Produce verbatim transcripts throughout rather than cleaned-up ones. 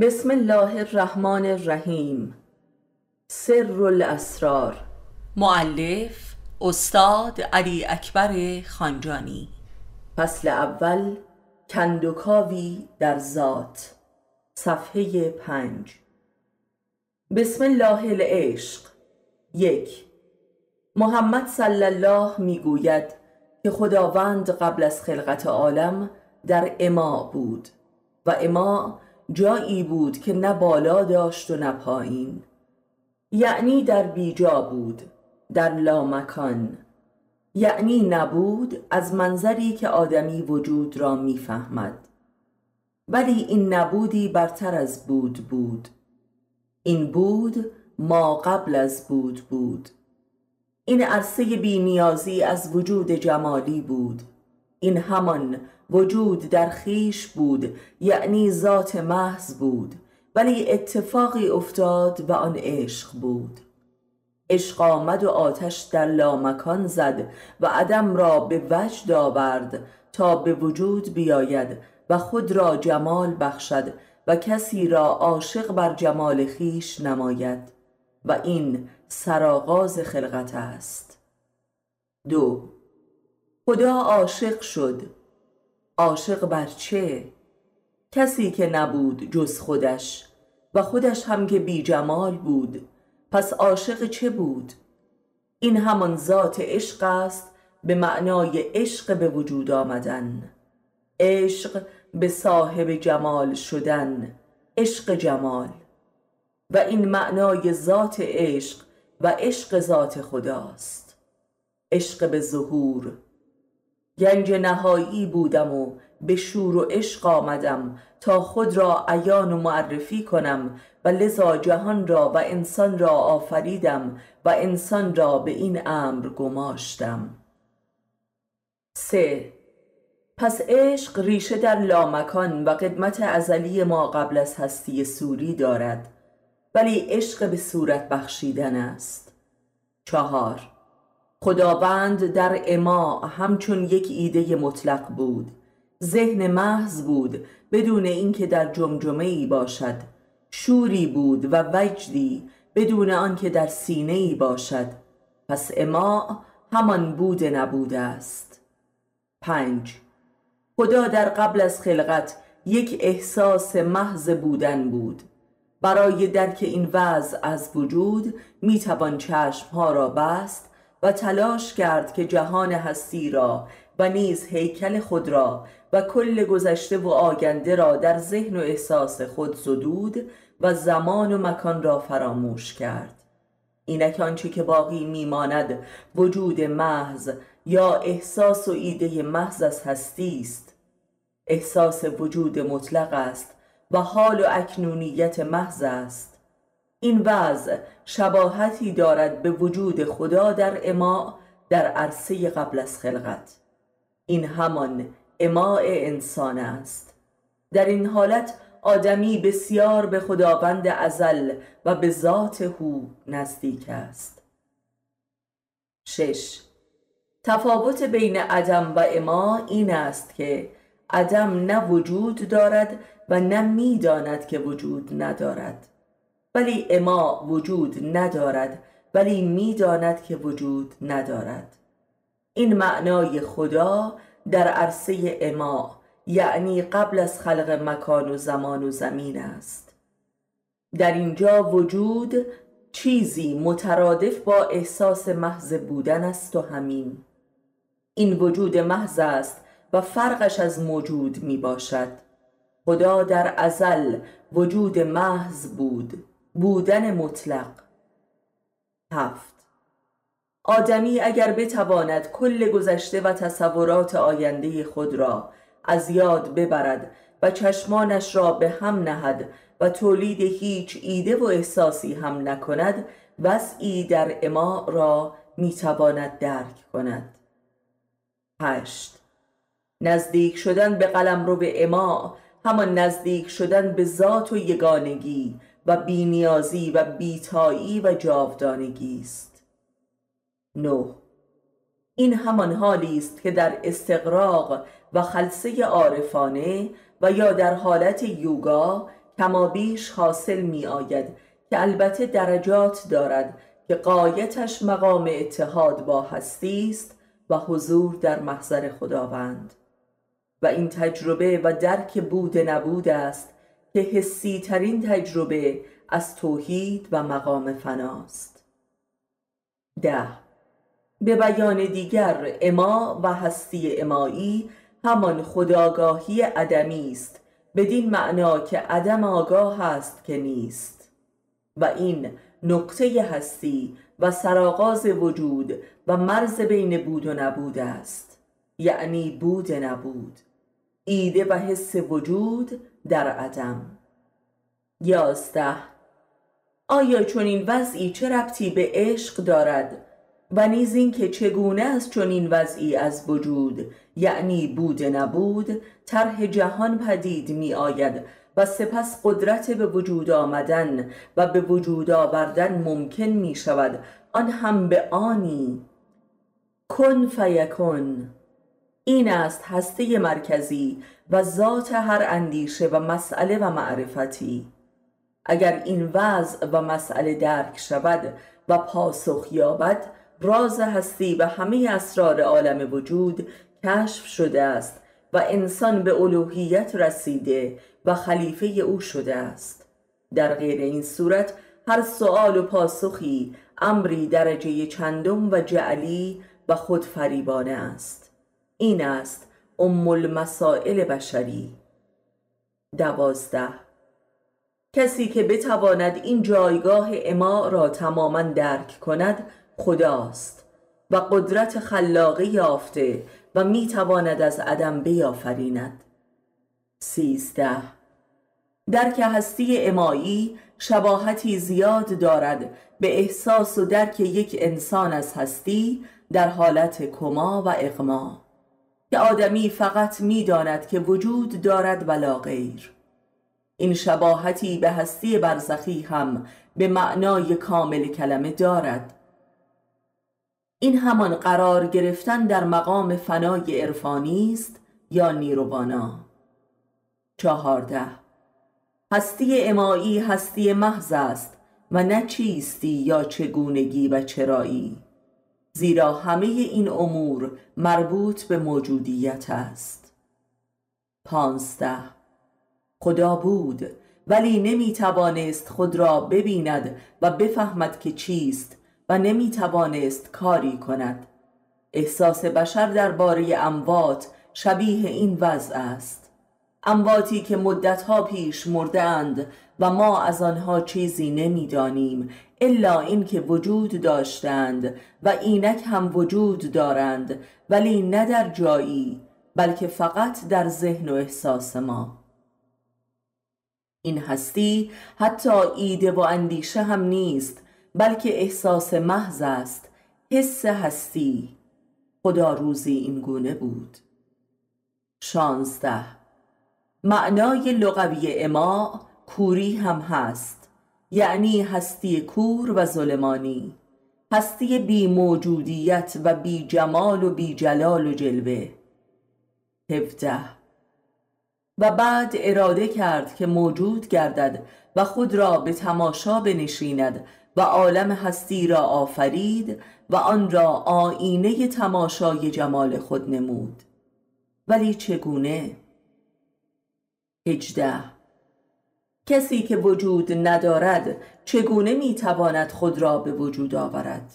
بسم الله الرحمن الرحیم. سرّالاسرار، مؤلف استاد علی اکبر خانجانی. فصل اول، کندوکاوی در ذات. صفحه پنج. بسم الله العشق. یک. محمد صلی الله میگوید که خداوند قبل از خلقت عالم در اما بود و اما جایی بود که نه بالا داشت و نه پایین، یعنی در بیجا بود، در لامکان، یعنی نبود از منظری که آدمی وجود را میفهمد. ولی این نبودی برتر از بود بود. این بود ما قبل از بود بود. این عرصه بی‌نیازی از وجود جمالی بود. این همان وجود در خیش بود، یعنی ذات محض بود. ولی اتفاقی افتاد و آن عشق بود. عشق آمد و آتش در لامکان زد و عدم را به وجد آورد تا به وجود بیاید و خود را جمال بخشد و کسی را عاشق بر جمال خیش نماید و این سرآغاز خلقت است. دو. خدا عاشق شد. عاشق بر چه؟ کسی که نبود جز خودش و خودش هم که بی جمال بود، پس عاشق چه بود؟ این همان ذات عشق است به معنای عشق به وجود آمدن، عشق به صاحب جمال شدن، عشق جمال، و این معنای ذات عشق و عشق ذات خداست. عشق به ظهور. گنج نهایی بودم و به شور و عشق آمدم تا خود را عیان و معرفی کنم و لذا جهان را و انسان را آفریدم و انسان را به این امر گماشتم. سه. پس عشق ریشه در لامکان و قدمت ازلی ما قبل از هستی صوری دارد، ولی عشق به صورت بخشیدن است. چهار. خداوند در اما همچون یک ایده مطلق بود، ذهن محض بود بدون اینکه در جمجمه ای باشد، شوری بود و وجدی بدون آنکه در سینه ای باشد، پس اما همان بود نبوده است. پنج. خدا در قبل از خلقت یک احساس محض بودن بود. برای درک این وضع از وجود میتوان چشمها را بست و تلاش کرد که جهان هستی را و نیز هیکل خود را و کل گذشته و آینده را در ذهن و احساس خود زدود و زمان و مکان را فراموش کرد. اینک آنچه که باقی میماند وجود محض یا احساس و ایده محض از هستی است. احساس وجود مطلق است و حال و اکنونیت محض است. این وضع شباهتی دارد به وجود خدا در اما در عرصه قبل از خلقت. این همان اما انسان است. در این حالت آدمی بسیار به خداوند ازل و به ذات هو نزدیک است. شش. تفاوت بین عدم و اما این است که عدم نه وجود دارد و نه می داند که وجود ندارد، ولی اما وجود ندارد ولی میداند که وجود ندارد. این معنای خدا در عرصه اما یعنی قبل از خلق مکان و زمان و زمین است. در اینجا وجود چیزی مترادف با احساس محض بودن است و همین این وجود محض است و فرقش از موجود می باشد. خدا در ازل وجود محض بود، بودن مطلق. هفت. آدمی اگر بتواند کل گذشته و تصورات آینده خود را از یاد ببرد و چشمانش را به هم نهد و تولید هیچ ایده و احساسی هم نکند، وضعی در اما را میتواند درک کند. هشت. نزدیک شدن به قلمرو اما همان نزدیک شدن به ذات و یگانگی و بینیازی و بیتایی و جاودانگی است. نه. این همان حالی است که در استقراق و خلسه عارفانه و یا در حالت یوگا کمابیش حاصل می آید که البته درجات دارد که غایتش مقام اتحاد با هستی است و حضور در محضر خداوند. و این تجربه و درک بود نبود است که حسی ترین تجربه از توحید و مقام فناست. ده. به بیان دیگر اما و هستی امایی همان خودآگاهی عدمی است، بدین معنا که عدم آگاه است که نیست، و این نقطه هستی و سرآغاز وجود و مرز بین بود و نبود است، یعنی بود نبود، ایده و حس وجود در عدم. یازده. آیا چنین وضعی چه ربطی به عشق دارد؟ و نیز این که چگونه از چنین وضعی از وجود، یعنی بود نبود، طرح جهان پدید می آید و سپس قدرت به وجود آمدن و به وجود آوردن ممکن می شود، آن هم به آنی. کن فیکن. این است هسته مرکزی و ذات هر اندیشه و مسئله و معرفتی. اگر این وضع و مسئله درک شود و پاسخ یابد، راز هستی و همه اسرار عالم وجود کشف شده است و انسان به الوهیت رسیده و خلیفه او شده است. در غیر این صورت هر سؤال و پاسخی امری درجه چندم و جعلی و خودفریبانه است. این است ام المسائل بشری. دوازده. کسی که بتواند این جایگاه اما را تماما درک کند خداست و قدرت خلاقه یافته و می تواند از عدم بیافریند. سیزده. درک هستی امایی شباهتی زیاد دارد به احساس و درک یک انسان از هستی در حالت کما و اغما، که آدمی فقط می داند که وجود دارد و لا غیر. این شباهتی به هستی برزخی هم به معنای کامل کلمه دارد. این همان قرار گرفتن در مقام فنای عرفانی است یا نیروبانا. چهارده. هستی امایی هستی محض است و نه چیستی یا چگونگی و چرایی، زیرا همه این امور مربوط به موجودیت است. پانزده. خدا بود ولی نمی توانست خود را ببیند و بفهمد که چیست و نمی توانست کاری کند. احساس بشر درباره اموات شبیه این وضع است. امواتی که مدتها پیش مردند و ما از آنها چیزی نمی دانیم الا این که وجود داشتند و اینک هم وجود دارند، ولی نه در جایی بلکه فقط در ذهن و احساس ما. این هستی حتی ایده و اندیشه هم نیست، بلکه احساس محض است، حس هستی. خدا روزی این گونه بود. شانزده. معنای لغوی اما کوری هم هست، یعنی هستی کور و ظلمانی، هستی بی موجودیت و بی جمال و بی جلال و جلوه. هفده. و بعد اراده کرد که موجود گردد و خود را به تماشا بنشیند و عالم هستی را آفرید و آن را آینه تماشای جمال خود نمود، ولی چگونه؟ هجده. کسی که وجود ندارد چگونه میتواند خود را به وجود آورد؟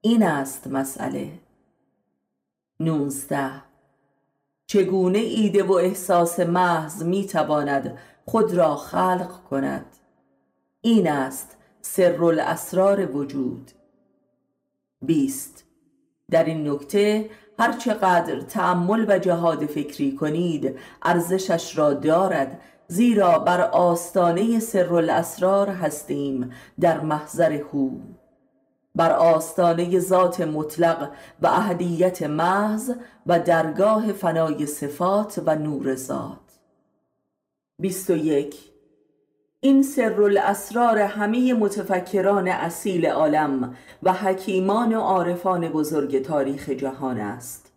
این است مسئله. نوزده. چگونه ایده و احساس محض میتواند خود را خلق کند؟ این است سرّالاسرار وجود. بیست. در این نکته هر چقدر تأمل و جهاد فکری کنید ارزشش را دارد، زیرا بر آستانه سرّالاسرار هستیم در محضر هو، بر آستانه ذات مطلق و احدیت محض و درگاه فنای صفات و نور ذات. بیست و یک. این سرّالاسرار همه متفکران اصیل عالم و حکیمان و عارفان بزرگ تاریخ جهان است.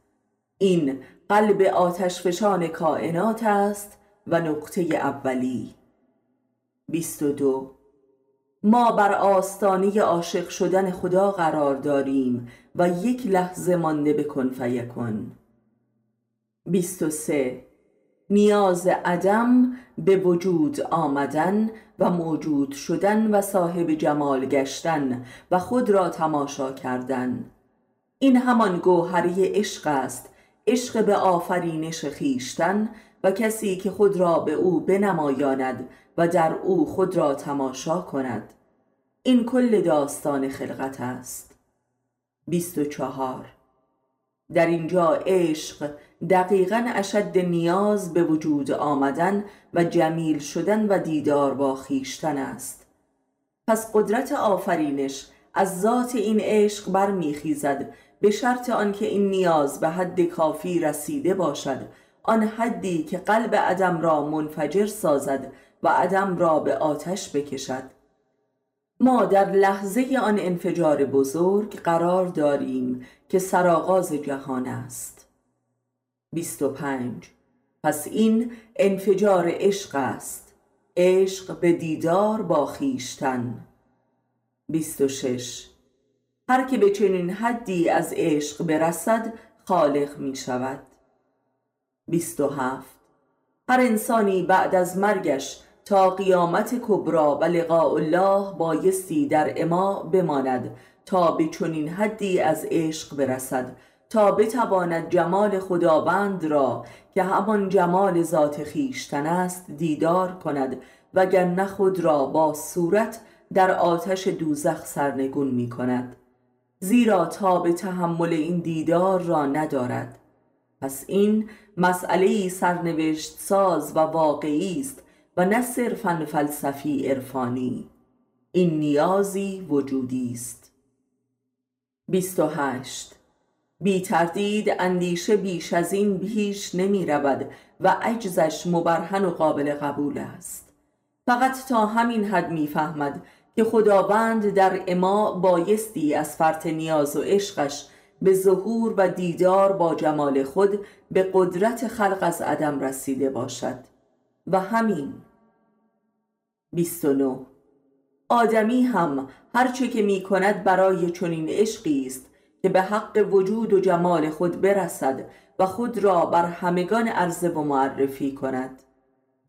این قلب آتشفشان کائنات است و نقطه اولی. بیست و دو. ما بر آستانه عاشق شدن خدا قرار داریم و یک لحظه مانده به کن فیکن. بیست و سه. نیاز عدم به وجود آمدن و موجود شدن و صاحب جمال گشتن و خود را تماشا کردن. این همان گوهری عشق است، عشق به آفرینش خویشتن، و کسی که خود را به او بنمایاند و در او خود را تماشا کند. این کل داستان خلقت است. بیست و چهار. در اینجا عشق دقیقاً اشد نیاز به وجود آمدن و جمیل شدن و دیدار با خویشتن است. پس قدرت آفرینش از ذات این عشق برمیخیزد، به شرط آنکه این نیاز به حد کافی رسیده باشد، آن حدی که قلب آدم را منفجر سازد و آدم را به آتش بکشد. ما در لحظه آن انفجار بزرگ قرار داریم که سرآغاز جهان است. بیست و پنج. پس این انفجار عشق است، عشق به دیدار با خویشتن. بیست و شش. هر که به چنین حدی از عشق برسد خالق می شود. بیست و هفت. هر انسانی بعد از مرگش تا قیامت کبرا و لقاء الله بایستی در اما بماند تا به چنین حدی از عشق برسد تا بتواند جمال خداوند را که همان جمال ذات خویشتن است دیدار کند، وگرنه خود را با صورت در آتش دوزخ سرنگون می کند، زیرا تاب تحمل این دیدار را ندارد. پس این مسئله سرنوشت ساز و واقعی است و نه صرفاً فلسفی عرفانی. این نیازی وجودی است. بیست و هشت. بی تردید اندیشه بیش از این پیش نمی رود و عجزش مبرهن و قابل قبول است. فقط تا همین حد می فهمد که خداوند در اما بایستی از فرط نیاز و عشقش به ظهور و دیدار با جمال خود به قدرت خلق از عدم رسیده باشد و همین. بیست و نه. آدمی هم هرچه که می کند برای چنین عشقی است که به حق وجود و جمال خود برسد و خود را بر همگان عرضه و معرفی کند،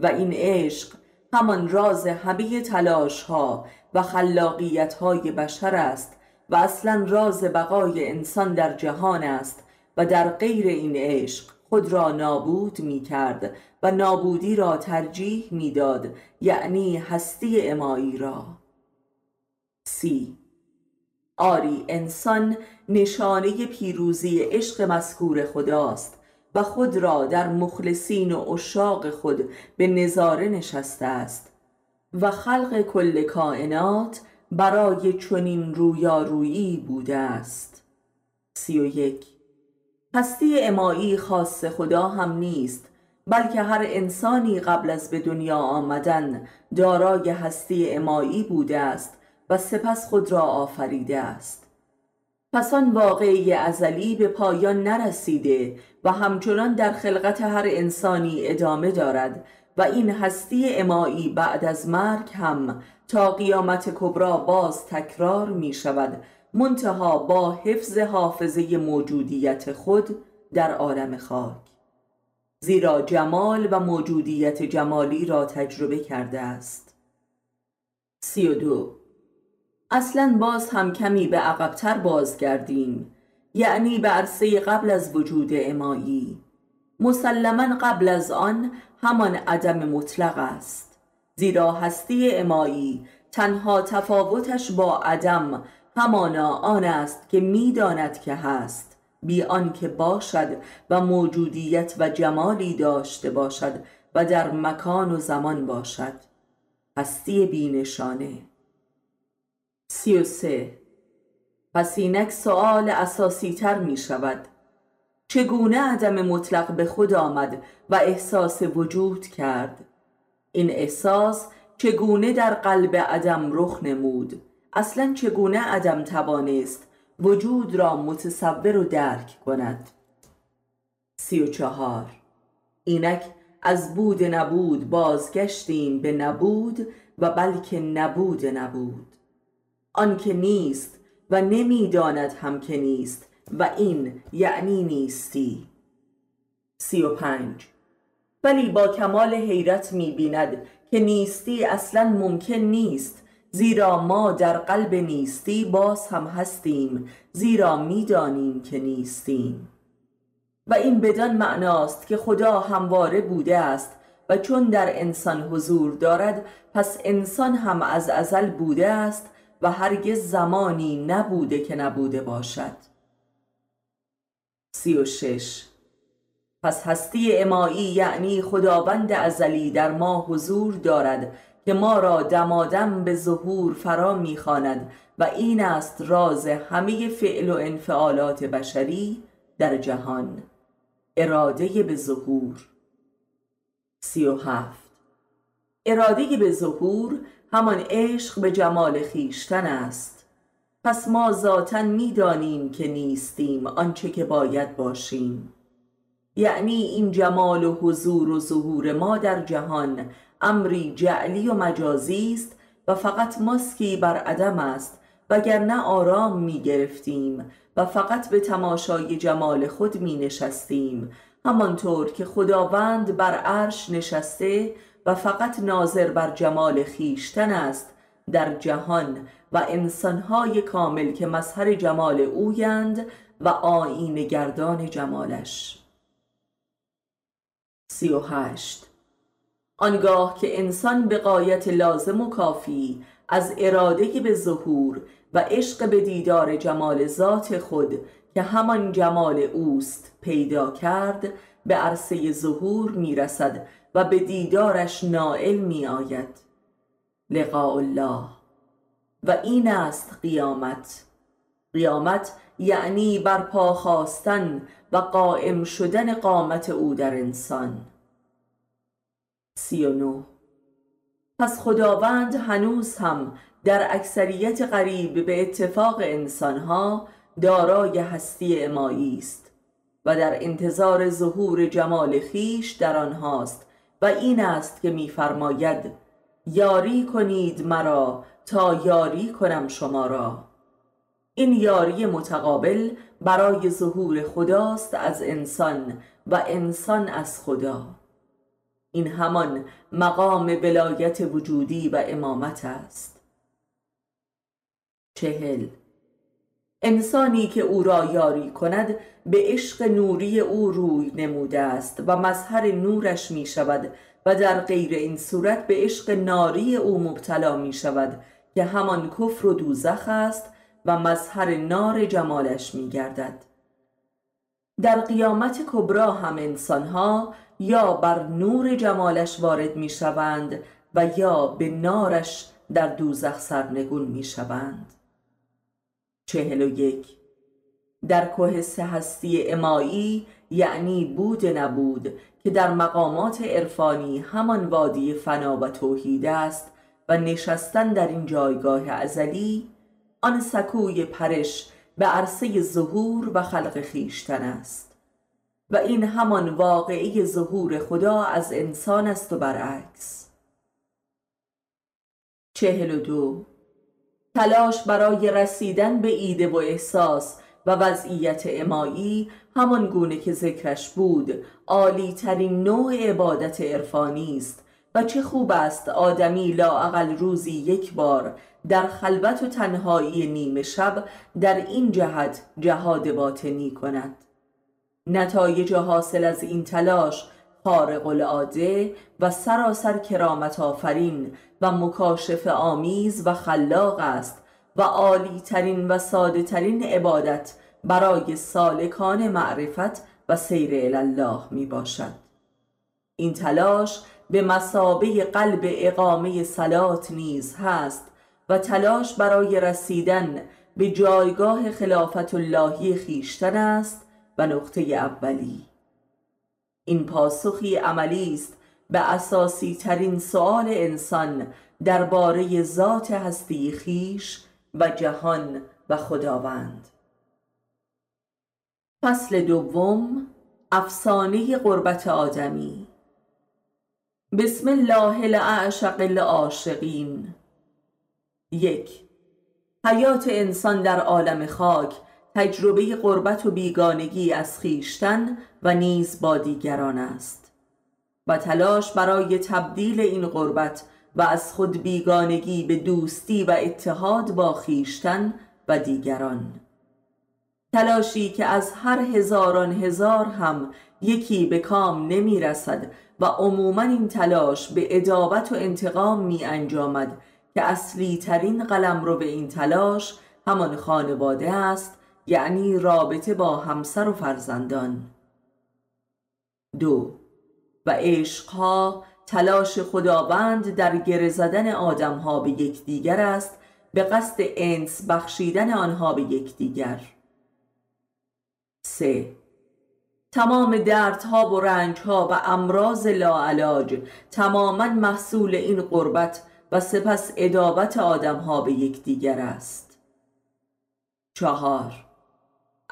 و این عشق همان راز همه تلاش ها و خلاقیت های بشر است و اصلا راز بقای انسان در جهان است، و در غیر این عشق خود را نابود می کرد و نابودی را ترجیح می داد، یعنی هستی امایی را. سی. آری انسان نشانه پیروزی عشق مذکور خداست و خود را در مخلصین و عشاق خود به نظاره نشسته است و خلق کل کائنات برای چنین رویارویی بوده است. سی و یک. هستی امایی خاص خدا هم نیست، بلکه هر انسانی قبل از به دنیا آمدن دارای هستی امایی بوده است و سپس خود را آفریده است. پس آن واقعه ازلی به پایان نرسیده و همچنان در خلقت هر انسانی ادامه دارد و این هستی امایی بعد از مرگ هم تا قیامت کبرا باز تکرار می شود، منتها با حفظ حافظه موجودیت خود در عالم خاک، زیرا جمال و موجودیت جمالی را تجربه کرده است. سی و دو. اصلاً باز هم کمی به عقب‌تر بازگردیم، یعنی به عرصه قبل از وجود امایی. مسلماً قبل از آن همان عدم مطلق است، زیرا هستی امایی تنها تفاوتش با عدم همانا آن است که می‌داند که هست بی آن که باشد و موجودیت و جمالی داشته باشد و در مکان و زمان باشد. هستی بی‌نشانه. سی و سه. پس اینک سؤال اساسی تر می شود، چگونه عدم مطلق به خود آمد و احساس وجود کرد؟ این احساس چگونه در قلب عدم رخ نمود؟ اصلا چگونه عدم توانست وجود را متصور و درک کند؟ سی و چهار. اینک از بود نبود بازگشتیم به نبود و بلکه نبود نبود. آن که نیست و نمیداند هم که نیست و این یعنی نیستی. سی و پنج. ولی با کمال حیرت می‌بیند که نیستی اصلاً ممکن نیست، زیرا ما در قلب نیستی باز هم هستیم، زیرا می‌دانیم که نیستیم. و این بدان معناست که خدا همواره بوده است و چون در انسان حضور دارد پس انسان هم از ازل بوده است و هرگز زمانی نبوده که نبوده باشد. سی و شش. پس هستی امایی یعنی خداوند ازلی در ما حضور دارد که ما را دمادم به ظهور فرا می‌خواند و این است راز همه فعل و انفعالات بشری در جهان، اراده به ظهور. سی و هفت. اراده به ظهور همان عشق به جمال خیشتن است. پس ما ذاتاً می‌دانیم که نیستیم آنچه که باید باشیم، یعنی این جمال و حضور و ظهور ما در جهان امری جعلی و مجازی است و فقط ماسکی بر عدم است، وگرنه آرام می گرفتیم و فقط به تماشای جمال خود می نشستیم، همانطور که خداوند بر عرش نشسته و فقط ناظر بر جمال خیشتن است در جهان و انسانهای کامل که مظهر جمال اویند و آیین گردان جمالش. سی و هشت. آنگاه که انسان به غایت لازم و کافی از اراده به ظهور و عشق به دیدار جمال ذات خود که همان جمال اوست پیدا کرد، به عرصه ظهور میرسد و به دیدارش نائل می آید. لقاء الله. و این است قیامت. قیامت یعنی برپا خواستن و قائم شدن قامت او در انسان. سی و نه. پس خداوند هنوز هم در اکثریت قریب به اتفاق انسانها دارای هستی امایی است و در انتظار ظهور جمال خیش در آنهاست و این است که می‌فرماید یاری کنید مرا تا یاری کنم شما را. این یاری متقابل برای ظهور خداست از انسان و انسان از خدا. این همان مقام ولایت وجودی و امامت است. چهل. انسانی که او را یاری کند به عشق نوری او روی نموده است و مظهر نورش می شود و در غیر این صورت به عشق ناری او مبتلا می شود که همان کفر و دوزخ است و مظهر نار جمالش می گردد. در قیامت کبری هم انسانها یا بر نور جمالش وارد می شوند و یا به نارش در دوزخ سرنگون می شوند. چهل و یک. در کهسه هستی امایی یعنی بود نبود که در مقامات عرفانی همان وادی فنا و توحید است و نشستن در این جایگاه ازلی آن سکوی پرش به عرصه ظهور و خلق خیشتن است و این همان واقعی ظهور خدا از انسان است و برعکس. چهل و دو. تلاش برای رسیدن به ایده و احساس و وضعیت امایی همان گونه که ذکرش بود عالی ترین نوع عبادت عرفانی است و چه خوب است آدمی لااقل روزی یک بار در خلوت و تنهایی نیمه شب در این جهت جهاد باطنی کند. نتایج حاصل از این تلاش خارق العاده و سراسر کرامت آفرین و مکاشفه آمیز و خلاق است و عالی ترین و ساده ترین عبادت برای سالکان معرفت و سیر الی الله می باشد. این تلاش به مثابه قلب اقامه صلات نیز هست و تلاش برای رسیدن به جایگاه خلافت اللهی خیشتن است و نقطه اولی. این پاسخی عملی است به اساسی ترین سؤال انسان درباره ذات هستی خیش و جهان و خداوند. فصل دوم. افسانه غربت آدمی. بسم الله لعشق لعاشقین. یک، حیات انسان در عالم خاک تجربه غربت و بیگانگی از خیشتن و نیز با دیگران است و تلاش برای تبدیل این غربت و از خود بیگانگی به دوستی و اتحاد با خیشتن و دیگران، تلاشی که از هر هزاران هزار هم یکی به کام نمی رسد و عموماً این تلاش به عداوت و انتقام می انجامد که اصلی ترین قلمرو به این تلاش همان خانواده است، یعنی رابطه با همسر و فرزندان. دو، و عشقها تلاش خداوند در گره زدن آدمها به یکدیگر است به قصد انس بخشیدن آنها به یکدیگر. سه، تمام دردها و رنجها و امراض لاعلاج تماما محصول این غربت و سپس عداوت آدمها به یکدیگر است. چهار،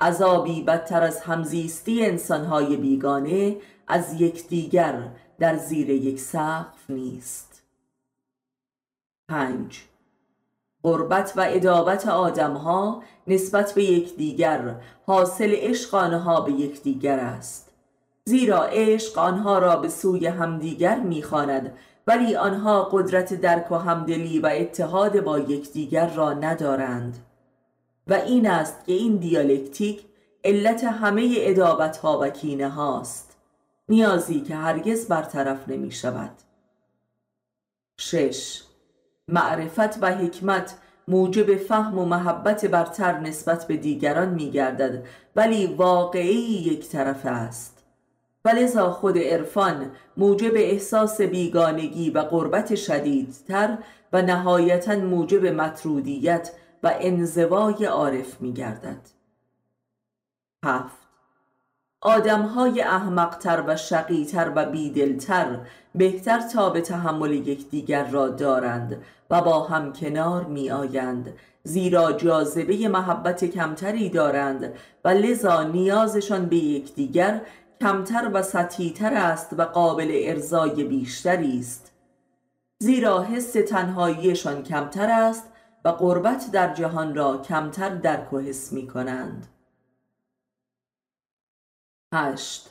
عذابی بدتر از همزیستی انسانهای بیگانه از یکدیگر در زیر یک سقف نیست. پنج، غربت و عداوت آدمها نسبت به یکدیگر حاصل عشق آنها به یکدیگر است، زیرا عشق آنها را به سوی همدیگر می‌خواند ولی آنها قدرت درک و همدلی و اتحاد با یکدیگر را ندارند و این است که این دیالکتیک علت همه عداوت‌ها و کینه هاست، نیازی که هرگز برطرف نمی شود. شش، معرفت و حکمت موجب فهم و محبت برتر نسبت به دیگران می گردد ولی واقعی یک طرف است، ولذا خود عرفان موجب احساس بیگانگی و غربت شدیدتر و نهایتاً موجب مطرودیت و انزوای عارف می گردد. هفت، آدمهای احمقتر و شقیتر و بیدلتر بهتر تا به تحمل یکدیگر را دارند و با هم کنار می آیند، زیرا جاذبه محبت کمتری دارند و لذا نیازشان به یکدیگر کمتر و سطحی‌تر است و قابل ارضای بیشتری است، زیرا حس تنهاییشان کمتر است و غربت در جهان را کمتر درک و حس می کنند. هشت،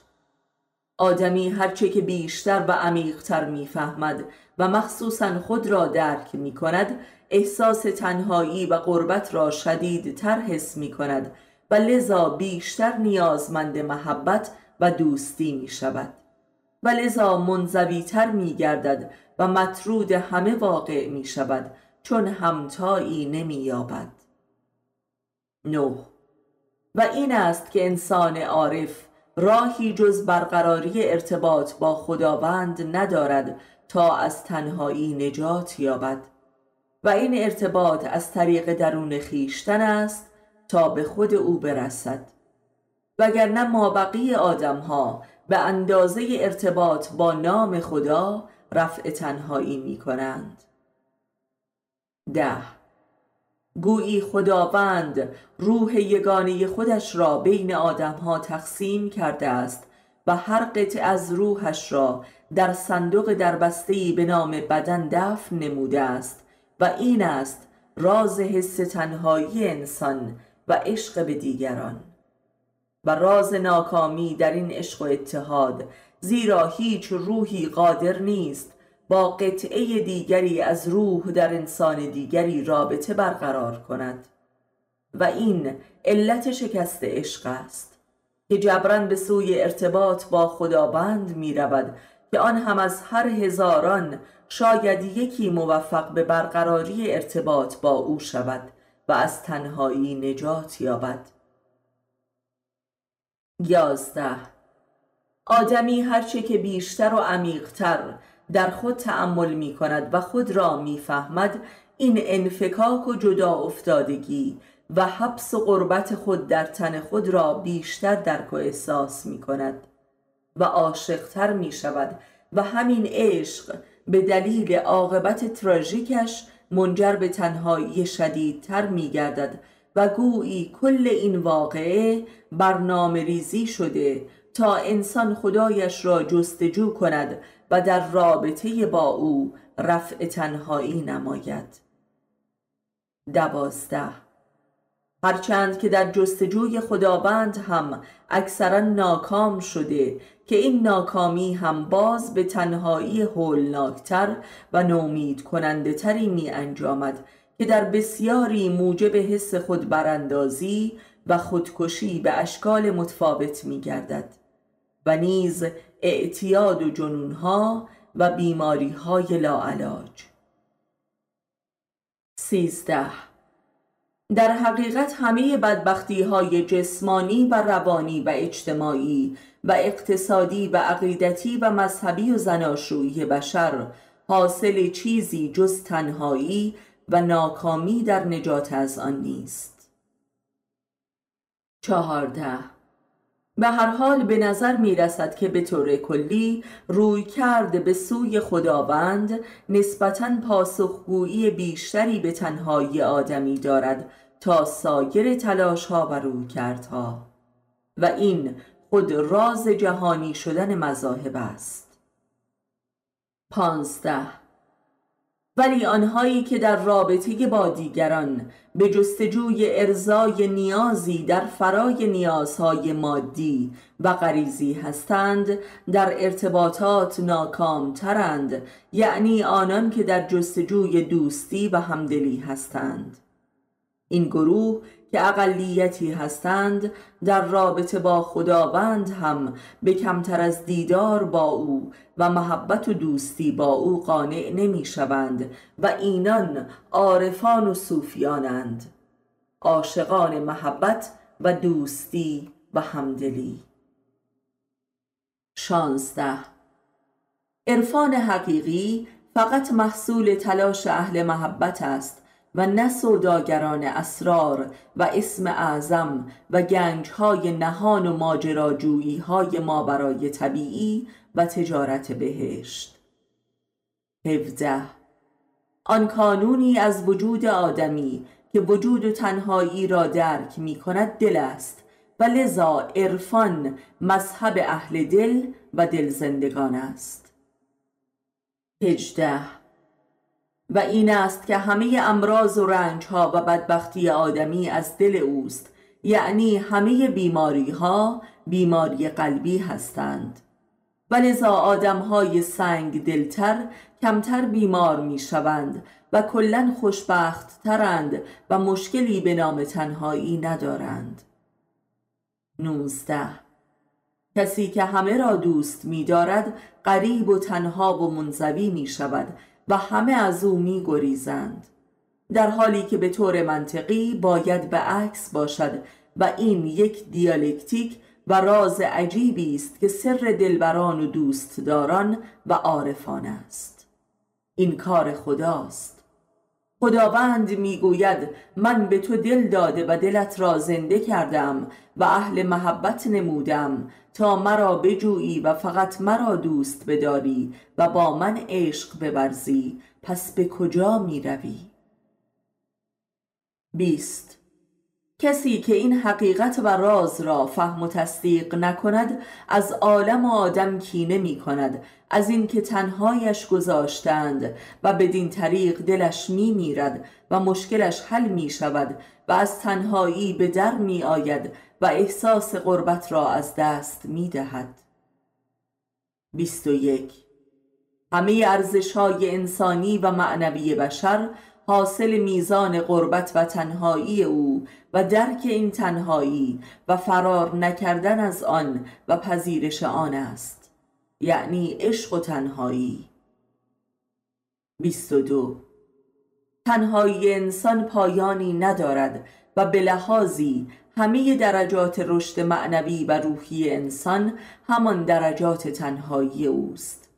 آدمی هرچه که بیشتر و عمیق‌تر می‌فهمد و مخصوصاً خود را درک می‌کند، احساس تنهایی و غربت را شدیدتر حس می‌کند و لذا بیشتر نیازمند محبت و دوستی می‌شود و لذا منزوی‌تر می‌گردد و مطرود همه واقع می‌شود چون همتایی نمی‌یابد. نه، و این است که انسان عارف راهی جز برقراری ارتباط با خداوند ندارد تا از تنهایی نجات یابد و این ارتباط از طریق درون خیشتن است تا به خود او برسد، وگرنه مابقی آدمها به اندازه ارتباط با نام خدا رفع تنهایی می کنند. ده، گویی خداوند روح یگانه خودش را بین آدمها تقسیم کرده است و هر قطعه از روحش را در صندوق دربسته‌ای به نام بدن دفن نموده است و این است راز حس تنهایی انسان و عشق به دیگران و راز ناکامی در این عشق و اتحاد، زیرا هیچ روحی قادر نیست با قطعه دیگری از روح در انسان دیگری رابطه برقرار کند و این علت شکست عشق است که جبران به سوی ارتباط با خداوند می رود که آن هم از هر هزاران شاید یکی موفق به برقراری ارتباط با او شود و از تنهایی نجات یابد. یازده، آدمی هرچه که بیشتر و عمیق‌تر در خود تأمل می کند و خود را می فهمد، این انفکاک و جدا افتادگی و حبس و غربت خود در تن خود را بیشتر درک و احساس می کند و عاشق‌تر می شود و همین عشق به دلیل عاقبت تراژیکش منجر به تنهایی شدیدتر می گردد و گویی کل این واقعه برنامه ریزی شده تا انسان خدایش را جستجو کند و در رابطه با او رفع تنهایی نماید. دوازده، هرچند که در جستجوی خداوند هم اکثرا ناکام شده که این ناکامی هم باز به تنهایی هولناکتر و نومید کننده تری می انجامد که در بسیاری موجب حس خود براندازی و خودکشی به اشکال متفاوت می گردد و نیز اعتیاد و جنونها و بیماری های لاعلاج. سیزده، در حقیقت همه بدبختی های جسمانی و روانی و اجتماعی و اقتصادی و عقیدتی و مذهبی و زناشویی بشر حاصل چیزی جز تنهایی و ناکامی در نجات از آن نیست. چهارده، به هر حال به نظر می رسد که به طور کلی روی کرد به سوی خداوند نسبتاً پاسخگویی بیشتری به تنهایی آدمی دارد تا سایر تلاش ها و روی کردها و این خود راز جهانی شدن مذاهب است. پانزده، ولی آنهایی که در رابطه با دیگران به جستجوی ارضای نیازی در فرای نیازهای مادی و غریزی هستند در ارتباطات ناکامترند، یعنی آنان که در جستجوی دوستی و همدلی هستند. این گروه که اقلیتی هستند در رابطه با خداوند هم به کمتر از دیدار با او و محبت و دوستی با او قانع نمی شوند و اینان عارفان و صوفیانند، عاشقان محبت و دوستی و همدلی. شانزده، عرفان حقیقی فقط محصول تلاش اهل محبت است و نه سوداگران اسرار و اسم اعظم و گنج‌های نهان و ماجراجویی‌های ماورای طبیعی و تجارت بهشت. هفده، آن کانونی از وجود آدمی که وجود و تنهایی را درک می‌کند دل است و لذا عرفان مذهب اهل دل و دل زندگان است. هجده، و این است که همه امراض و رنجها و بدبختی آدمی از دل اوست، یعنی همه بیماری ها بیماری قلبی هستند و لذا آدم های سنگ دلتر کمتر بیمار می شوند و کلن خوشبخت ترند و مشکلی به نام تنهایی ندارند. نوزده، کسی که همه را دوست می دارد غریب و تنها و منزوی می شود و همه از او می گریزند، در حالی که به طور منطقی باید به عکس باشد و این یک دیالکتیک و راز عجیبی است که سر دلبران و دوستداران و عارفان است. این کار خداست. خداوند می گوید من به تو دل داده و دلت را زنده کردم و اهل محبت نمودم تا مرا بجویی و فقط مرا دوست بداری و با من عشق بورزی، پس به کجا می روی؟ بیست، کسی که این حقیقت و راز را فهم و تصدیق نکند از عالم و آدم کینه می کند از اینکه تنهایش گذاشتند و بدین طریق دلش می میرد و مشکلش حل می شود و از تنهایی به در می آید و احساس غربت را از دست می دهد. بیست و یک، همه ارزش‌های انسانی و معنوی بشر حاصل میزان غربت و تنهایی او و درک این تنهایی و فرار نکردن از آن و پذیرش آن است، یعنی عشق و تنهایی. بیست و دو، تنهایی انسان پایانی ندارد و به لحاظی همه درجات رشد معنوی و روحی انسان همان درجات تنهایی اوست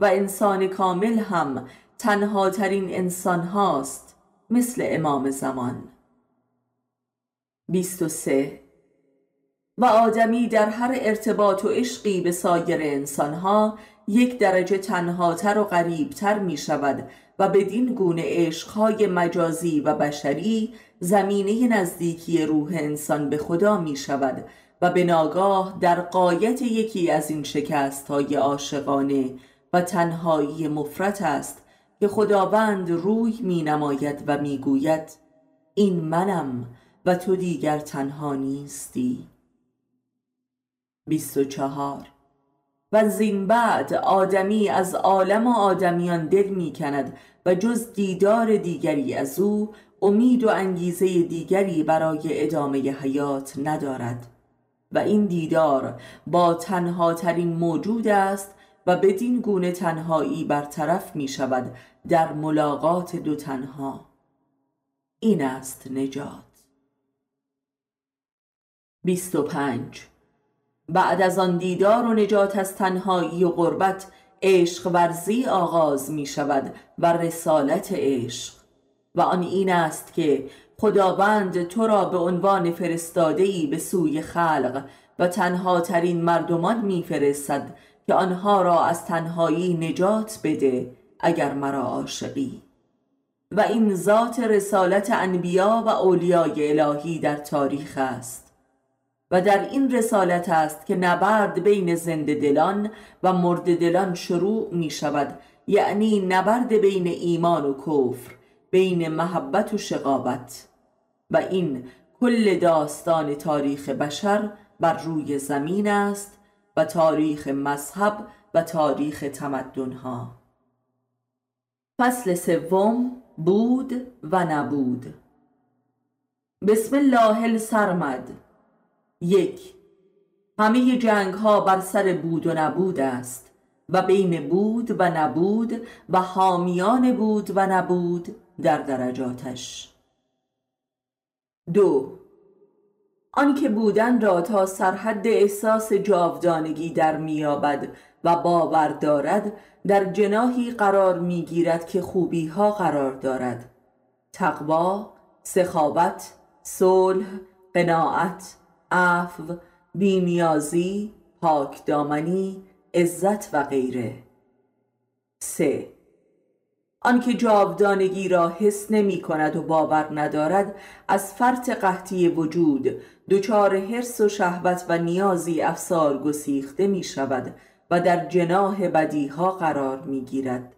و انسان کامل هم تنها ترین انسان هاست، مثل امام زمان. بیست و سه، و آدمی در هر ارتباط و عشقی به سایر انسان ها یک درجه تنهاتر و غریبتر می شود و بدین گونه عشقهای مجازی و بشری زمینه نزدیکی روح انسان به خدا می شود و به ناگاه در غایت یکی از این شکست های عاشقانه و تنهایی مفرط است که خداوند روی می نماید و می گوید این منم و تو دیگر تنها نیستی. بیست و چهار. و زین بعد آدمی از عالم و آدمیان دل می کند و جز دیدار دیگری از او امید و انگیزه دیگری برای ادامه حیات ندارد و این دیدار با تنها ترین موجود است و بدین گونه تنهایی برطرف می شود در ملاقات دو تنها. این است نجات. بیست و پنج. بعد از آن دیدار و نجات از تنهایی و غربت عشق ورزی آغاز می شود و رسالت عشق و آن این است که خداوند تو را به عنوان فرستاده‌ای به سوی خلق و تنها ترین مردمان می فرستد که آنها را از تنهایی نجات بده اگر مرا عاشقی. و این ذات رسالت انبیا و اولیای الهی در تاریخ است و در این رسالت است که نبرد بین زنده دلان و مرده دلان شروع می شود، یعنی نبرد بین ایمان و کفر، بین محبت و شقاوت و این کل داستان تاریخ بشر بر روی زمین است و تاریخ مذهب و تاریخ تمدنها. فصل سوم، بود و نبود. بسم الله السرمد. یک. همه جنگ ها بر سر بود و نبود است و بین بود و نبود و حامیان بود و نبود در درجاتش. دو. آنکه بودن را تا سرحد احساس جاودانگی در میابد و باور دارد در جناحی قرار میگیرد که خوبی ها قرار دارد: تقوا، سخاوت، صلح، قناعت، عفو، بی‌نیازی، پاکدامنی، عزت و غیره. سه. آنکه جاودانگی را حس نمی کند و باور ندارد از فرط قحطی وجود دچار حرص و شهوت و نیازی افسار گسیخته می شود و در جناح بدیها قرار می گیرد: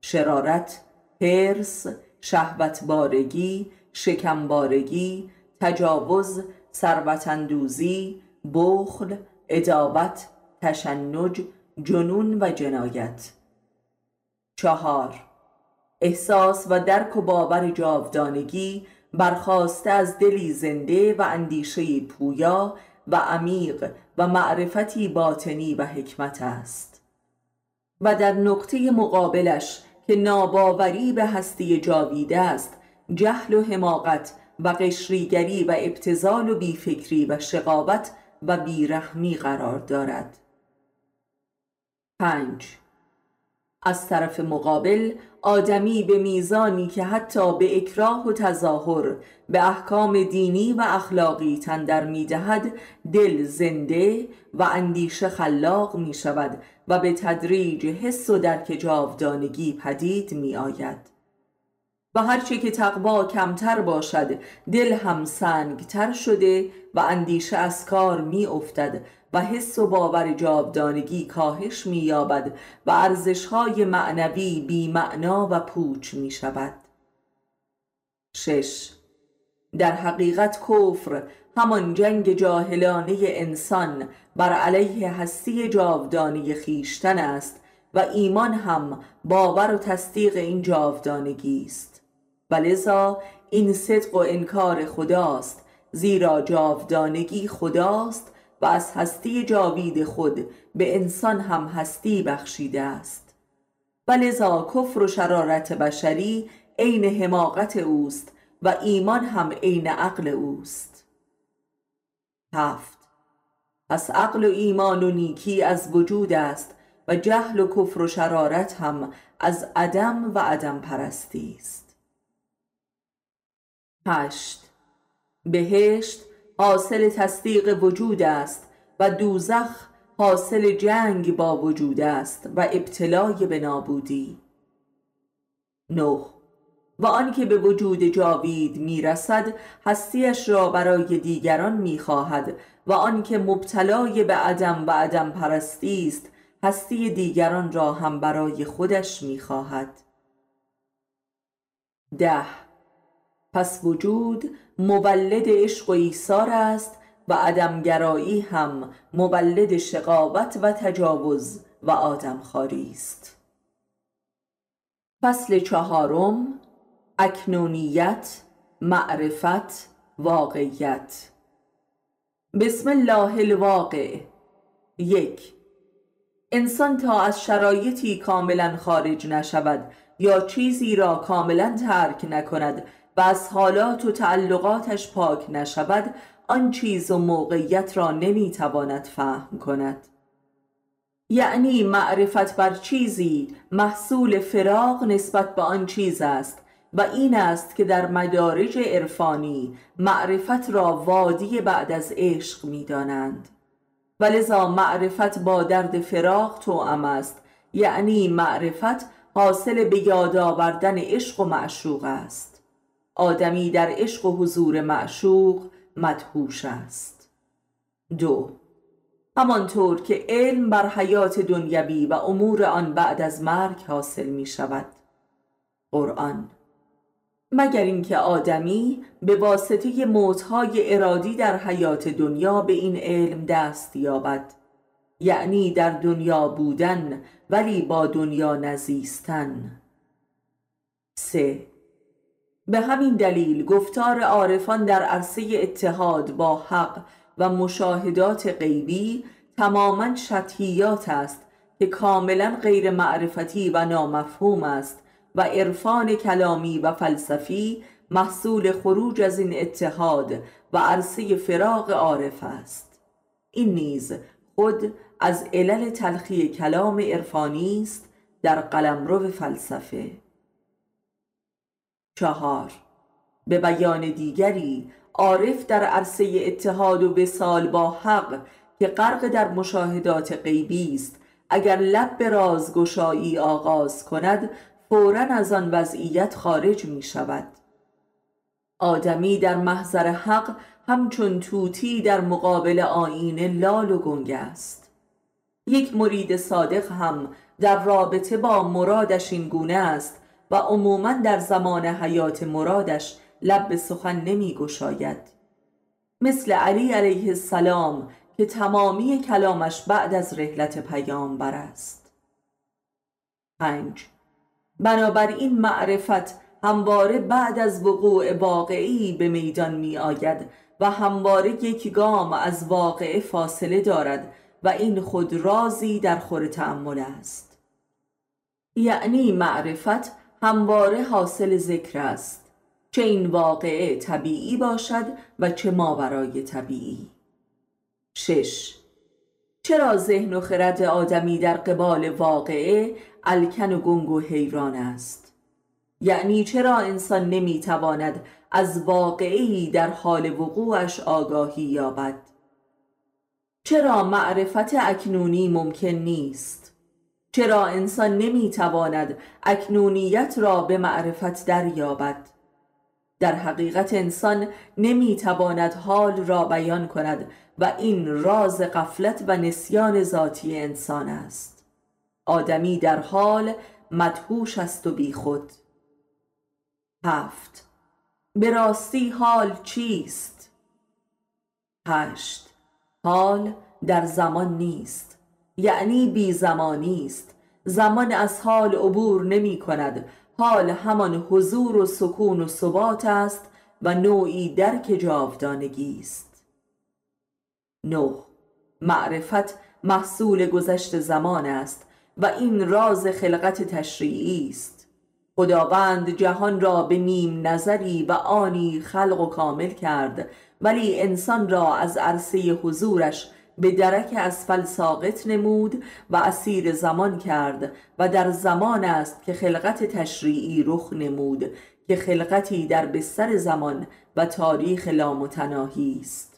شرارت، حرص، شهوتبارگی، شکمبارگی، تجاوز، ثروت‌اندوزی، بخل، عداوت، تشنج، جنون و جنایت. چهار. احساس و درک و باور جاودانگی برخاسته از دلی زنده و اندیشه پویا و عمیق و معرفتی باطنی و حکمت است و در نقطه مقابلش که ناباوری به هستی جاویده است جهل و حماقت و قشریگری و ابتذال و بیفکری و شقاوت و بیرحمی قرار دارد. پنج. از طرف مقابل آدمی به میزانی که حتی به اکراه و تظاهر به احکام دینی و اخلاقی تن در می‌دهد دل زنده و اندیشه خلاق می شود و به تدریج حس و درک جاودانگی پدید می آید و هرچه که تقوا کمتر باشد دل هم سنگتر شده و اندیشه از کار می افتد و حس و باور جاودانگی کاهش می یابد و ارزش‌های معنوی بی معنا و پوچ می شود. شش. در حقیقت کفر همان جنگ جاهلانه انسان بر علیه هستی جاودانه خیشتن است و ایمان هم باور و تصدیق این جاودانگی است. ولذا این صدق و انکار خداست، زیرا جاودانگی خداست و از هستی جاوید خود به انسان هم هستی بخشیده است. ولذا کفر و شرارت بشری عین حماقت اوست و ایمان هم عین عقل اوست. هفت. پس عقل و ایمان و نیکی از وجود است و جهل و کفر و شرارت هم از عدم و عدم پرستی است. هشت. بهشت حاصل تصدیق وجود است و دوزخ حاصل جنگ با وجود است و ابتلای به نابودی. نه. و آنکه به وجود جاوید میرسد هستیش را برای دیگران میخواهد و آنکه مبتلای به عدم و عدم پرستی است هستی دیگران را هم برای خودش می‌خواهد. ده پس وجود مولد عشق و ایثار است و عدمگرایی هم مولد شقاوت و تجاوز و آدمخواری است. فصل چهارم، اکنونیت، معرفت، واقعیت. بسم الله الواقع. یک، انسان تا از شرایطی کاملا خارج نشود یا چیزی را کاملا ترک نکند و از حالات و تعلقاتش پاک نشود، آن چیز و موقعیت را نمیتواند فهم کند. یعنی معرفت بر چیزی محصول فراق نسبت به آن چیز است و این است که در مدارج عرفانی معرفت را وادی بعد از عشق می دانند. ولذا معرفت با درد فراق توأم است، یعنی معرفت حاصل به یاد آوردن عشق و معشوق است. آدمی در عشق و حضور معشوق مدهوش است. دو، همانطور که علم بر حیات دنیوی و امور آن بعد از مرگ حاصل می شود. قرآن. مگر اینکه آدمی به واسطه موتهای ارادی در حیات دنیا به این علم دست یابد، یعنی در دنیا بودن ولی با دنیا نزیستن. سه، به همین دلیل گفتار عارفان در عرصه اتحاد با حق و مشاهدات غیبی تماما شطحیات است که کاملا غیر معرفتی و نامفهوم است و عرفان کلامی و فلسفی محصول خروج از این اتحاد و عرصه فراق عارف است. این نیز خود از علل تلخی کلام عرفانی است در قلمرو فلسفه. چهار، به بیان دیگری عارف در عرصه اتحاد و وصال با حق که غرق در مشاهدات غیبی است، اگر لب به رازگشایی آغاز کند فوراً از آن وضعیت خارج می شود. آدمی در محضر حق همچون طوطی در مقابل آینه لال و گنگ است. یک مرید صادق هم در رابطه با مرادش این گونه است و عموماً در زمان حیات مرادش لب به سخن نمی گشاید، مثل علی علیه السلام که تمامی کلامش بعد از رحلت پیامبر است. پنج، بنابراین معرفت همواره بعد از وقوع واقعی به میدان می آید و همواره یک گام از واقع فاصله دارد و این خود رازی در خور تأمل است. یعنی معرفت همواره حاصل ذکر است، چه این واقعه طبیعی باشد و چه ماورای طبیعی. شش، چرا ذهن و خرد آدمی در قبال واقعه الکن و گنگ و حیران است؟ یعنی چرا انسان نمیتواند از واقعی در حال وقوعش آگاهی یابد؟ چرا معرفت اکنونی ممکن نیست؟ چرا انسان نمیتواند اکنونیت را به معرفت دریابد؟ در حقیقت انسان نمیتواند حال را بیان کند و این راز غفلت و نسیان ذاتی انسان است. آدمی در حال مدهوش است و بی خود. هفت، به راستی حال چیست؟ هشت، حال در زمان نیست، یعنی بی زمانی است. زمان از حال عبور نمی کند. حال همان حضور و سکون و ثبات است و نوعی درک جاودانگی است. نه، معرفت محصول گذشت زمان است و این راز خلقت تشریعی است. خداوند جهان را به نیم نظری و آنی خلق و کامل کرد ولی انسان را از عرصه حضورش به درک اسفل ساقط نمود و اسیر زمان کرد و در زمان است که خلقت تشریعی رخ نمود که خلقتی در بستر زمان و تاریخ لامتناهی است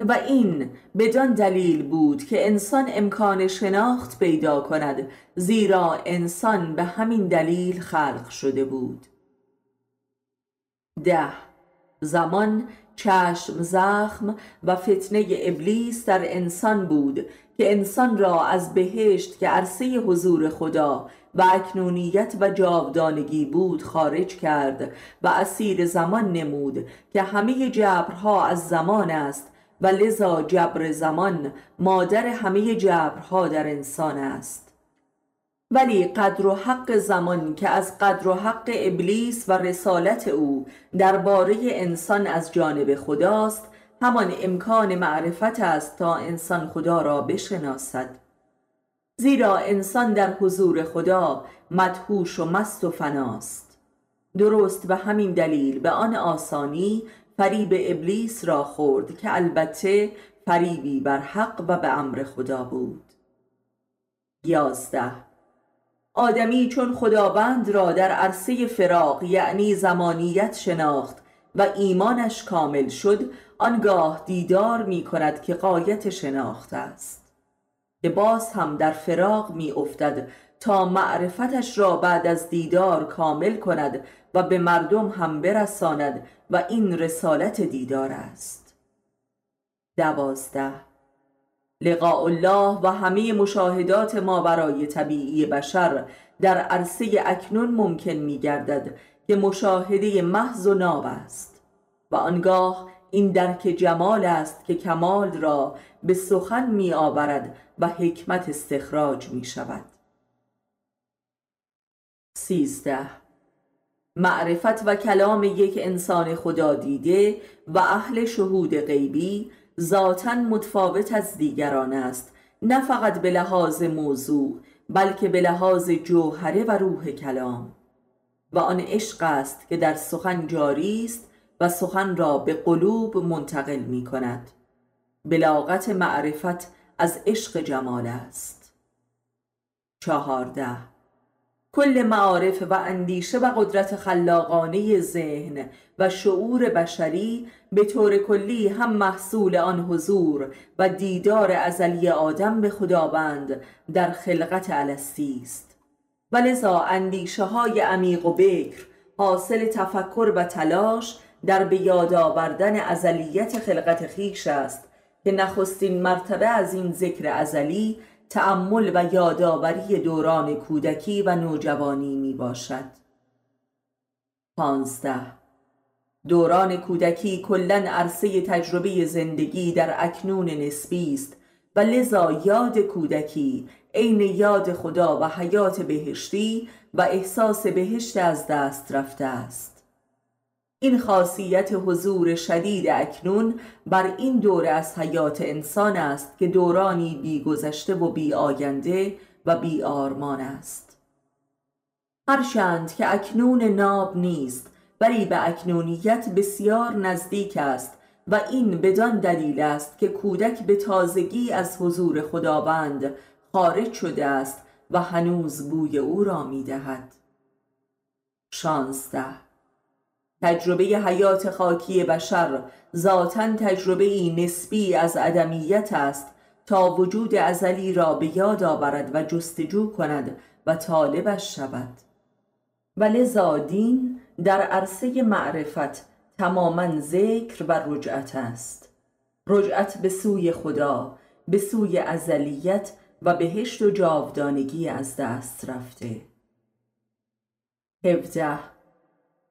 و این بدان دلیل بود که انسان امکان شناخت پیدا کند، زیرا انسان به همین دلیل خلق شده بود. ده، زمان، چشم زخم و فتنه ابلیس در انسان بود که انسان را از بهشت که عرصه حضور خدا و اکنونیت و جاودانگی بود خارج کرد و اسیر زمان نمود که همه جبرها از زمان است و لذا جبر زمان مادر همه جبرها در انسان است. ولی قدر و حق زمان که از قدر و حق ابلیس و رسالت او درباره انسان از جانب خداست، همان امکان معرفت است تا انسان خدا را بشناسد. زیرا انسان در حضور خدا مدهوش و مست و فناست. درست و همین دلیل به آن آسانی فریب ابلیس را خورد که البته فریبی بر حق و به امر خدا بود. یازده آدمی چون خداوند را در عرصه فراق یعنی زمانیت شناخت و ایمانش کامل شد، آنگاه دیدار می کند که غایت شناخت است، که باز هم در فراق می افتد تا معرفتش را بعد از دیدار کامل کند و به مردم هم برساند و این رسالت دیدار است. دوازده لقاء الله و همه مشاهدات ماورای طبیعی بشر در عرصه اکنون ممکن می گردد که مشاهده محض و ناب است و آنگاه این درک جمال است که کمال را به سخن می آورد و حکمت استخراج می شود. سیزده معرفت و کلام یک انسان خدا دیده و اهل شهود غیبی ذاتاً متفاوت از دیگران است، نه فقط به لحاظ موضوع بلکه به لحاظ جوهره و روح کلام، و آن عشق است که در سخن جاری است و سخن را به قلوب منتقل می کند. بلاغت معرفت از عشق جمال است. چهارده کل معارف و اندیشه و قدرت خلاقانه ذهن و شعور بشری به طور کلی هم محصول آن حضور و دیدار ازلی آدم به خداوند در خلقت الستی است، و لذا اندیشه های عمیق و بکر حاصل تفکر و تلاش در به یاد آوردن ازلیت خلقت خویش است که نخستین مرتبه از این ذکر ازلی تأمل و یادآوری دوران کودکی و نوجوانی می باشد. پانزده دوران کودکی کلن عرصه تجربه زندگی در اکنون نسبی است و لذا یاد کودکی عین یاد خدا و حیات بهشتی و احساس بهشت از دست رفته است. این خاصیت حضور شدید اکنون بر این دوره از حیات انسان است که دورانی بی گذشته و بی آینده و بی آرمان است. هرچند که اکنون ناب نیست ولی به اکنونیت بسیار نزدیک است و این بدان دلیل است که کودک به تازگی از حضور خداوند خارج شده است و هنوز بوی او را می دهد. شانزده تجربه حیات خاکی بشر ذاتاً تجربه نسبی از عدمیت است تا وجود ازلی را به یاد آورد و جستجو کند و طالبش شود، و لذا دین در عرصه معرفت تماماً ذکر و رجعت است، رجعت به سوی خدا، به سوی ازلیت و بهشت و جاودانگی از دست رفته. هفده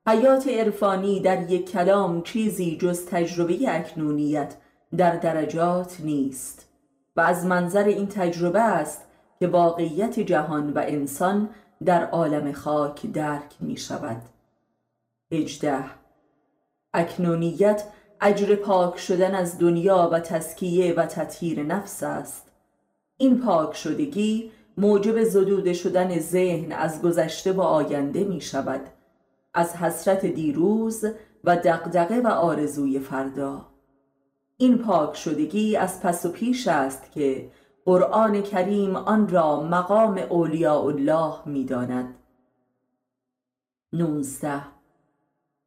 حیات عرفانی در یک کلام چیزی جز تجربه اکنونیت در درجات نیست و از منظر این تجربه است که واقعیت جهان و انسان در عالم خاک درک می شود. هجده اکنونیت اجر پاک شدن از دنیا و تزکیه و تطهیر نفس است. این پاک شدگی موجب زدوده شدن ذهن از گذشته و آینده می شود، از حسرت دیروز و دغدغه و آرزوی فردا. این پاک شدگی از پس و پیش است که قرآن کریم آن را مقام اولیاء الله می داند. نوزده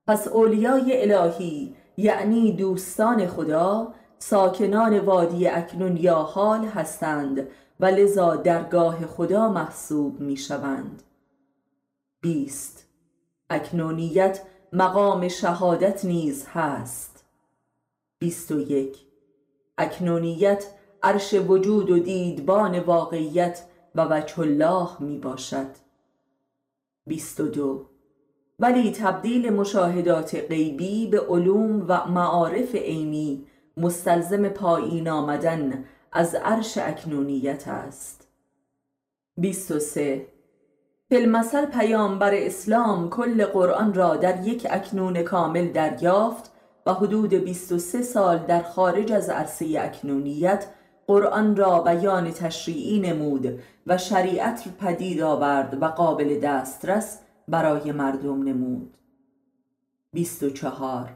پس اولیای الهی یعنی دوستان خدا ساکنان وادی اکنون یا حال هستند و لذا درگاه خدا محسوب می شوند. بیست اکنونیت مقام شهادت نیز هست. بیست و یک. اکنونیت عرش وجود و دیدبان واقعیت و وجه الله می باشد. بیست و دو. ولی تبدیل مشاهدات غیبی به علوم و معارف عینی مستلزم پایین آمدن از عرش اکنونیت است. بیست و سه. فیلمسل پیامبر اسلام کل قرآن را در یک اکنون کامل دریافت و حدود بیست و سه سال در خارج از عرصه اکنونیت قرآن را بیان تشریعی نمود و شریعت پدید آورد و قابل دسترس برای مردم نمود. بیست و چهار.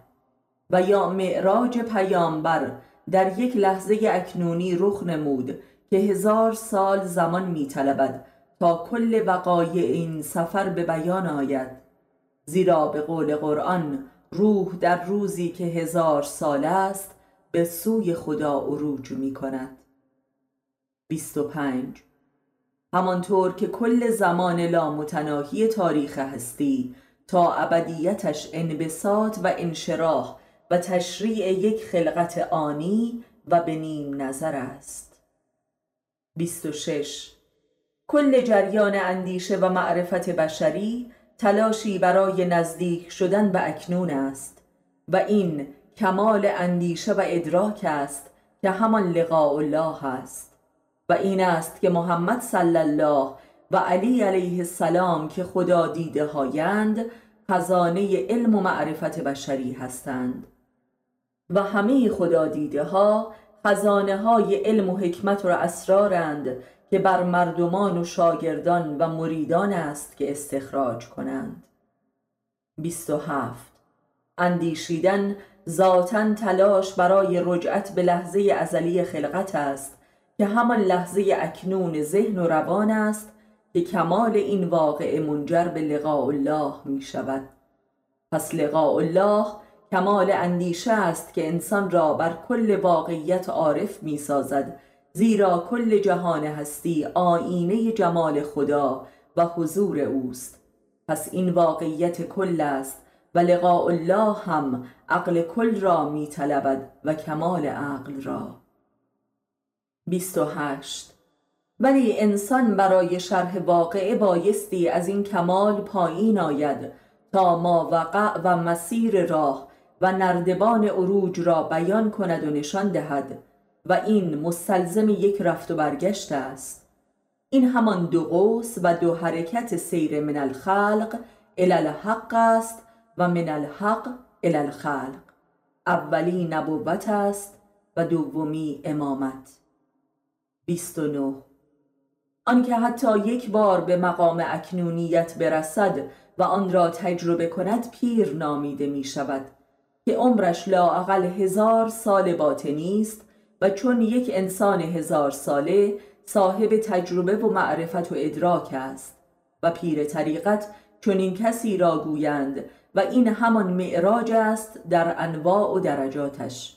و یا معراج پیامبر در یک لحظه اکنونی رخ نمود که هزار سال زمان می‌طلبد تا کل وقایع این سفر به بیان آید، زیرا به قول قرآن روح در روزی که هزار سال است به سوی خدا عروج می‌کند. بیست و پنج. همانطور که کل زمان لامتناهی تاریخ هستی تا ابدیتش انبساط و انشراح و تشریع یک خلقت آنی و به نیم نظر است. بیست و شش. کل جریان اندیشه و معرفت بشری تلاشی برای نزدیک شدن به اکنون است و این کمال اندیشه و ادراک است که همان لقاء الله است و این است که محمد صلی الله و علی علیه السلام که خدا دیده هایند خزانه علم و معرفت بشری هستند و همه خدا دیده ها خزانه های علم و حکمت و اسرارند که بر مردمان و شاگردان و مریدان است که استخراج کنند. بیست و هفت. اندیشیدن ذاتاً تلاش برای رجعت به لحظه ازلی خلقت است که همان لحظه اکنون ذهن و روان است که کمال این واقعه منجر به لقاء الله می شود. پس لقاء الله کمال اندیشه است که انسان را بر کل واقعیت عارف می سازد، زیرا کل جهان هستی آینه جمال خدا و حضور اوست. پس این واقعیت کل است و لقاء الله هم عقل کل را می طلبد و کمال عقل را. بیست و هشت. ولی انسان برای شرح واقعه بایستی از این کمال پایین آید تا ما وقع و مسیر راه و نردبان عروج را بیان کند و نشان دهد و این مستلزم یک رفت و برگشت است. این همان دو قوس و دو حرکت سیر من الخلق الی الحق است و من الحق الی الخلق. اولی نبوت است و دومی امامت. بیست و نه. آنکه حتی یک بار به مقام اکنونیت برسد و آن را تجربه کند پیر نامیده می شود که عمرش لااقل هزار سال باطنی است و چون یک انسان هزار ساله صاحب تجربه و معرفت و ادراک است و پیر طریقت چنین کسی را گویند و این همان معراج است در انواع و درجاتش،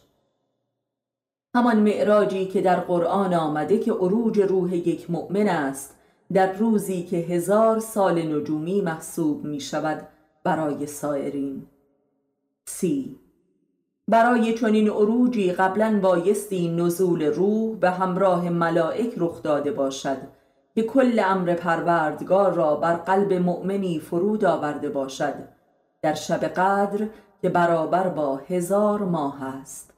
همان معراجی که در قرآن آمده که عروج روح یک مؤمن است در روزی که هزار سال نجومی محسوب می شود برای سائرین. سی. برای چنین عروجی قبلاً بایستی نزول روح به همراه ملائک رخ داده باشد که کل امر پروردگار را بر قلب مؤمنی فرود آورده باشد در شب قدر که برابر با هزار ماه است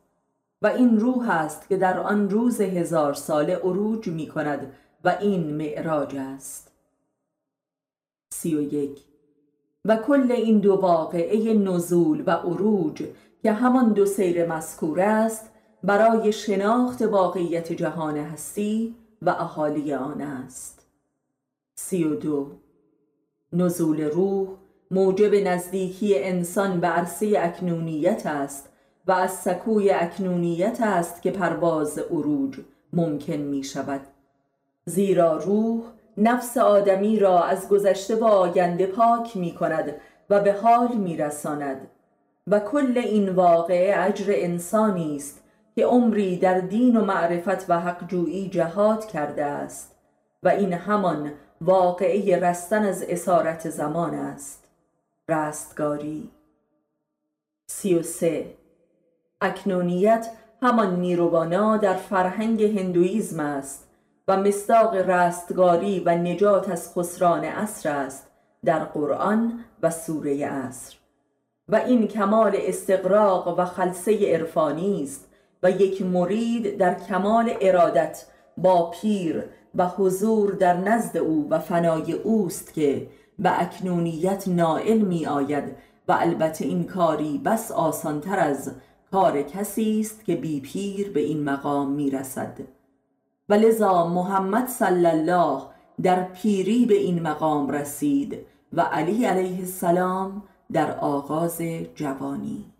و این روح است که در آن روز هزار ساله عروج می کند و این معراج است. سی و یک. و کل این دو واقعه نزول و عروج که همان دو سیر مذکور است برای شناخت واقعیت جهان هستی و اهالی آن است. سی و دو. نزول روح موجب نزدیکی انسان به عرصه اکنونیت است و از سکوی اکنونیت است که پرواز عروج ممکن می شود، زیرا روح نفس آدمی را از گذشته و آینده پاک می کند و به حال می رساند و کل این واقعه اجر انسانی است که عمری در دین و معرفت و حقجویی جهاد کرده است و این همان واقعه رستن از اسارت زمان است. رستگاری سی و سه. اکنونیت همان نیروبانا در فرهنگ هندویزم است و مصداق رستگاری و نجات از خسران عصر است در قرآن و سوره عصر، و این کمال استقراق و خلسه عرفانی است و یک مرید در کمال ارادت با پیر و حضور در نزد او و فنای اوست که به اکنونیت نائل می آید، و البته این کاری بس آسانتر از کار کسی است که بی پیر به این مقام می رسد، و لذا محمد صلی الله در پیری به این مقام رسید و علی علیه السلام در آغاز جوانی.